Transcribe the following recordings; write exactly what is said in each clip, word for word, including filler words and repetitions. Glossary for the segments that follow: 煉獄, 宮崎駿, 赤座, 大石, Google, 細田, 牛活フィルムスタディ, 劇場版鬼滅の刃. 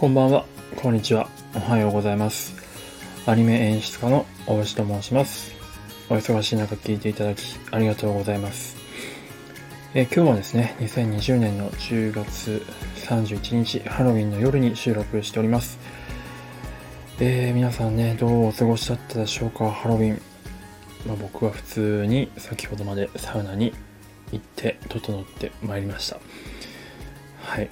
こんばんは、こんにちは、おはようございます。アニメ演出家の大石と申します。お忙しい中聞いていただきありがとうございます。え今日はですね、にせんにじゅうねんのじゅうがつさんじゅういちにちハロウィンの夜に収録しております。えー、皆さんね、どうお過ごしだったでしょうか。ハロウィン、まあ、僕は普通に先ほどまでサウナに行って整ってまいりました。はい。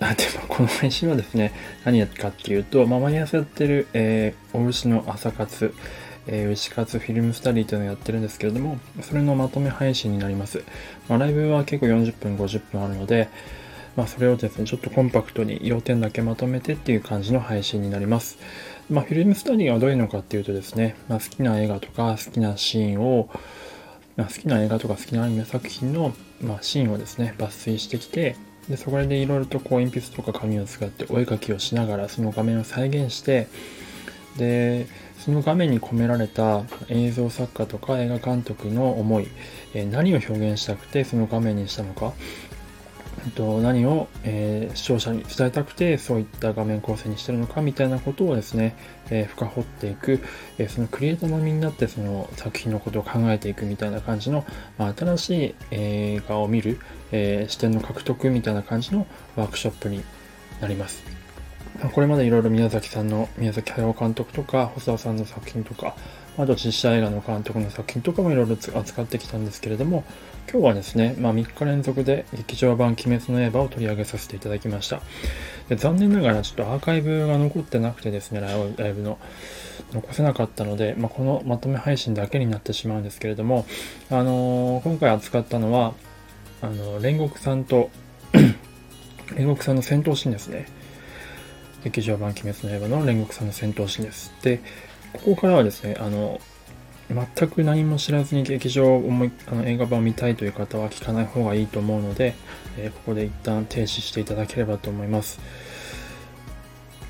でもこの配信はですね、何やったかっていうと、まあ、毎朝やってる、えー、お牛の朝活、えー、牛活フィルムスタディというのをやってるんですけれども、それのまとめ配信になります。まあ、ライブは結構よんじゅっぷんごじゅっぷんあるので、まあ、それをですねちょっとコンパクトに要点だけまとめてっていう感じの配信になります。まあ、フィルムスタディはどういうのかっていうとですね、まあ、好きな映画とか好きなシーンを、まあ、好きな映画とか好きなアニメ作品の、まあ、シーンをですね抜粋してきて、でそこでいろいろとこう鉛筆とか紙を使ってお絵描きをしながらその画面を再現して、でその画面に込められた映像作家とか映画監督の思い、え何を表現したくてその画面にしたのか、と何を、えー、視聴者に伝えたくてそういった画面構成にしてるのかみたいなことをですね、えー、深掘っていく、えー、そのクリエイターの身になってその作品のことを考えていくみたいな感じの、まあ、新しい映画を見る、えー、視点の獲得みたいな感じのワークショップになります。これまでいろいろ宮崎さんの宮崎駿監督とか細田さんの作品とか、あと実写映画の監督の作品とかもいろいろ扱ってきたんですけれども、今日はですね、まあ、みっかれんぞくで劇場版鬼滅の刃を取り上げさせていただきました。で残念ながらちょっとアーカイブが残ってなくてですね、ライブの残せなかったので、まあ、このまとめ配信だけになってしまうんですけれども、あのー、今回扱ったのはあの煉獄さんと煉獄さんの戦闘シーンですね。劇場版鬼滅の刃の煉獄さんの戦闘シーンです。でここからはですね、あの全く何も知らずに劇場を思いあの映画版を見たいという方は聞かない方がいいと思うので、えー、ここで一旦停止していただければと思います。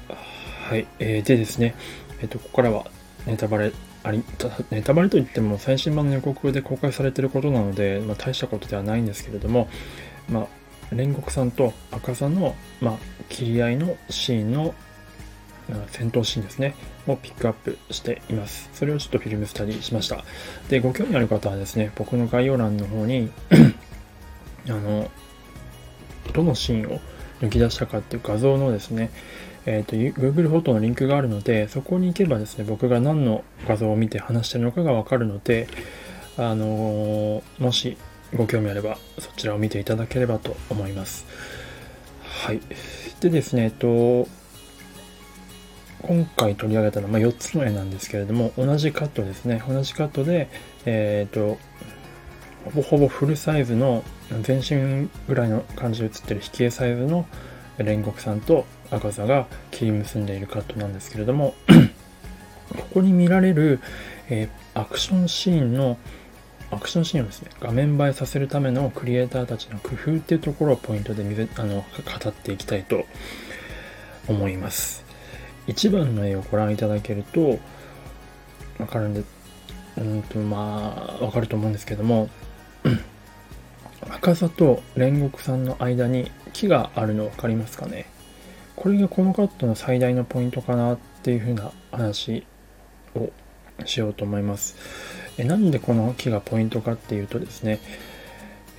はい、えー、でですね、えーと、ここからはネタバレありネタバレといっても最新版の予告で公開されていることなので、まあ、大したことではないんですけれども、まあ、煉獄さんと赤座の、まあ、切り合いのシーンの戦闘シーンですねをピックアップしています。それをちょっとフィルムスタディしました。でご興味ある方はですね、僕の概要欄の方にあのどのシーンを抜き出したかっていう画像のですね、えー、と Google フォトのリンクがあるので、そこに行けばですね僕が何の画像を見て話してるのかが分かるので、あのー、もしご興味あればそちらを見ていただければと思います。はいでですね、えっと今回取り上げたのはよっつの絵なんですけれども、同じカットですね。同じカットで、えーと、ほぼほぼフルサイズの全身ぐらいの感じで写ってる引き絵サイズの煉獄さんと赤座が切り結んでいるカットなんですけれどもここに見られる、えー、アクションシーンのアクションシーンをですね画面映えさせるためのクリエイターたちの工夫っていうところをポイントで見せあの語っていきたいと思います。いちばんの絵をご覧いただけると分かるんで、うんとまあ分かると思うんですけども、赤座と煉獄さんの間に木があるの分かりますかね。これがこのカットの最大のポイントかなっていう風な話をしようと思います。えなんでこの木がポイントかっていうとですね、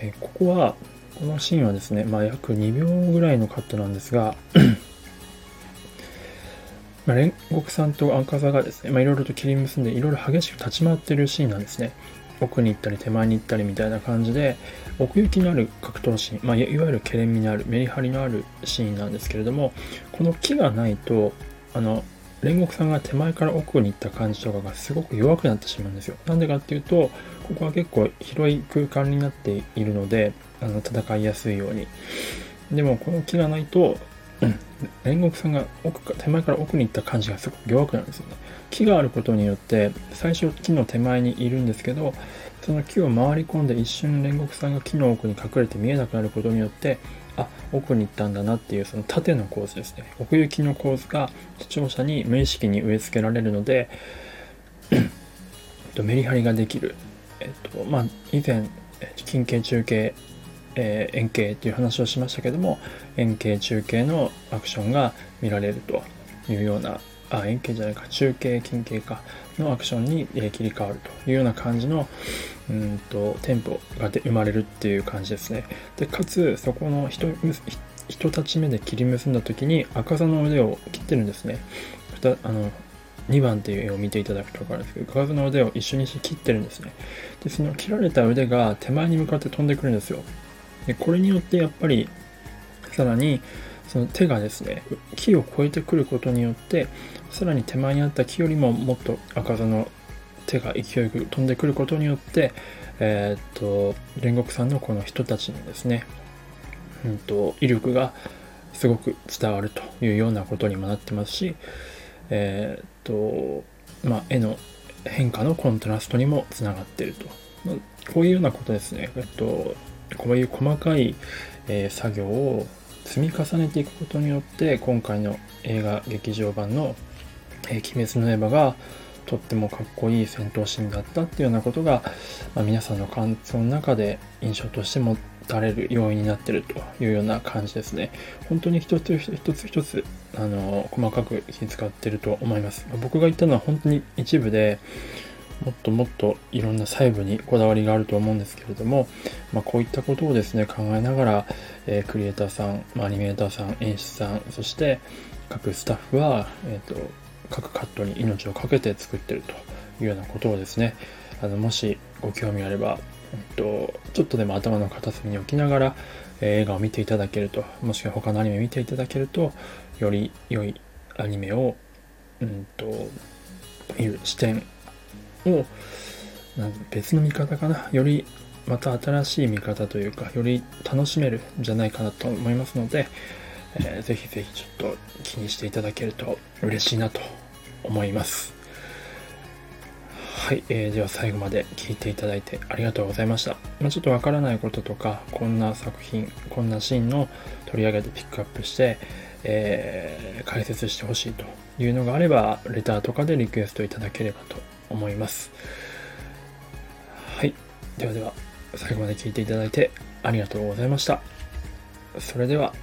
えここはこのシーンはですね、まあ、約にびょうぐらいのカットなんですがまあ、煉獄さんと赤座がですね、まあ、いろいろと切り結んでいろいろ激しく立ち回ってるシーンなんですね。奥に行ったり手前に行ったりみたいな感じで奥行きのある格闘シーン、まあ、いわゆるけれんみのあるメリハリのあるシーンなんですけれども、この木がないとあの煉獄さんが手前から奥に行った感じとかがすごく弱くなってしまうんですよ。なんでかっていうとここは結構広い空間になっているので、あの戦いやすいように。でもこの木がないと煉獄さんが奥か手前から奥に行った感じがすごく弱くなるんですよね。木があることによって最初木の手前にいるんですけど、その木を回り込んで一瞬煉獄さんが木の奥に隠れて見えなくなることによって、あ奥に行ったんだなっていうその縦の構図ですね、奥行きの構図が視聴者に無意識に植え付けられるのでメリハリができる、えっとまあ、以前近景中景えー、遠景っていう話をしましたけども、遠景中景のアクションが見られるというような、あ、遠景じゃないか、中景近景かのアクションに、えー、切り替わるというような感じのうんとテンポがで生まれるっていう感じですね。でかつそこの人一立ち目で切り結んだ時に赤座の腕を切ってるんですね。あのにばんっていう絵を見ていただくと分かるんですけど、赤座の腕を一緒にして切ってるんですね。でその切られた腕が手前に向かって飛んでくるんですよ。でこれによってやっぱりさらにその手がですね、木を越えてくることによってさらに手前にあった木よりももっと赤座の手が勢いよく飛んでくることによって、えー、っと煉獄さんのこの人たちにですね、うんと威力がすごく伝わるというようなことにもなってますし、えー、っとまあ絵の変化のコントラストにもつながっていると、こういうようなことですね。えっとこういう細かい、えー、作業を積み重ねていくことによって今回の映画劇場版の、えー、鬼滅の刃がとってもかっこいい戦闘シーンだったっていうようなことが、まあ、皆さんの感想の中で印象として持たれる要因になっているというような感じですね。本当に一つ一つ一つあの細かく気遣っていると思います。僕が言ったのは本当に一部で、もっともっといろんな細部にこだわりがあると思うんですけれども、まあ、こういったことをですね考えながら、えー、クリエイターさん、アニメーターさん、演出さん、そして各スタッフは、えーと、各カットに命をかけて作っているというようなことをですね、あのもしご興味あれば、えーと、ちょっとでも頭の片隅に置きながら、えー、映画を見ていただけると、もしくは他のアニメを見ていただけると、より良いアニメを、うんと、見る視点を別の見方かな、よりまた新しい見方というか、より楽しめるんじゃないかなと思いますので、えー、ぜひぜひちょっと気にしていただけると嬉しいなと思います。はい、えー、では最後まで聞いていただいてありがとうございました。まあ、ちょっとわからないこととか、こんな作品、こんなシーンの取り上げてピックアップして、えー、解説してほしいというのがあれば、レターとかでリクエストいただければと思います。はい、ではでは最後まで聞いていただいてありがとうございました。それでは。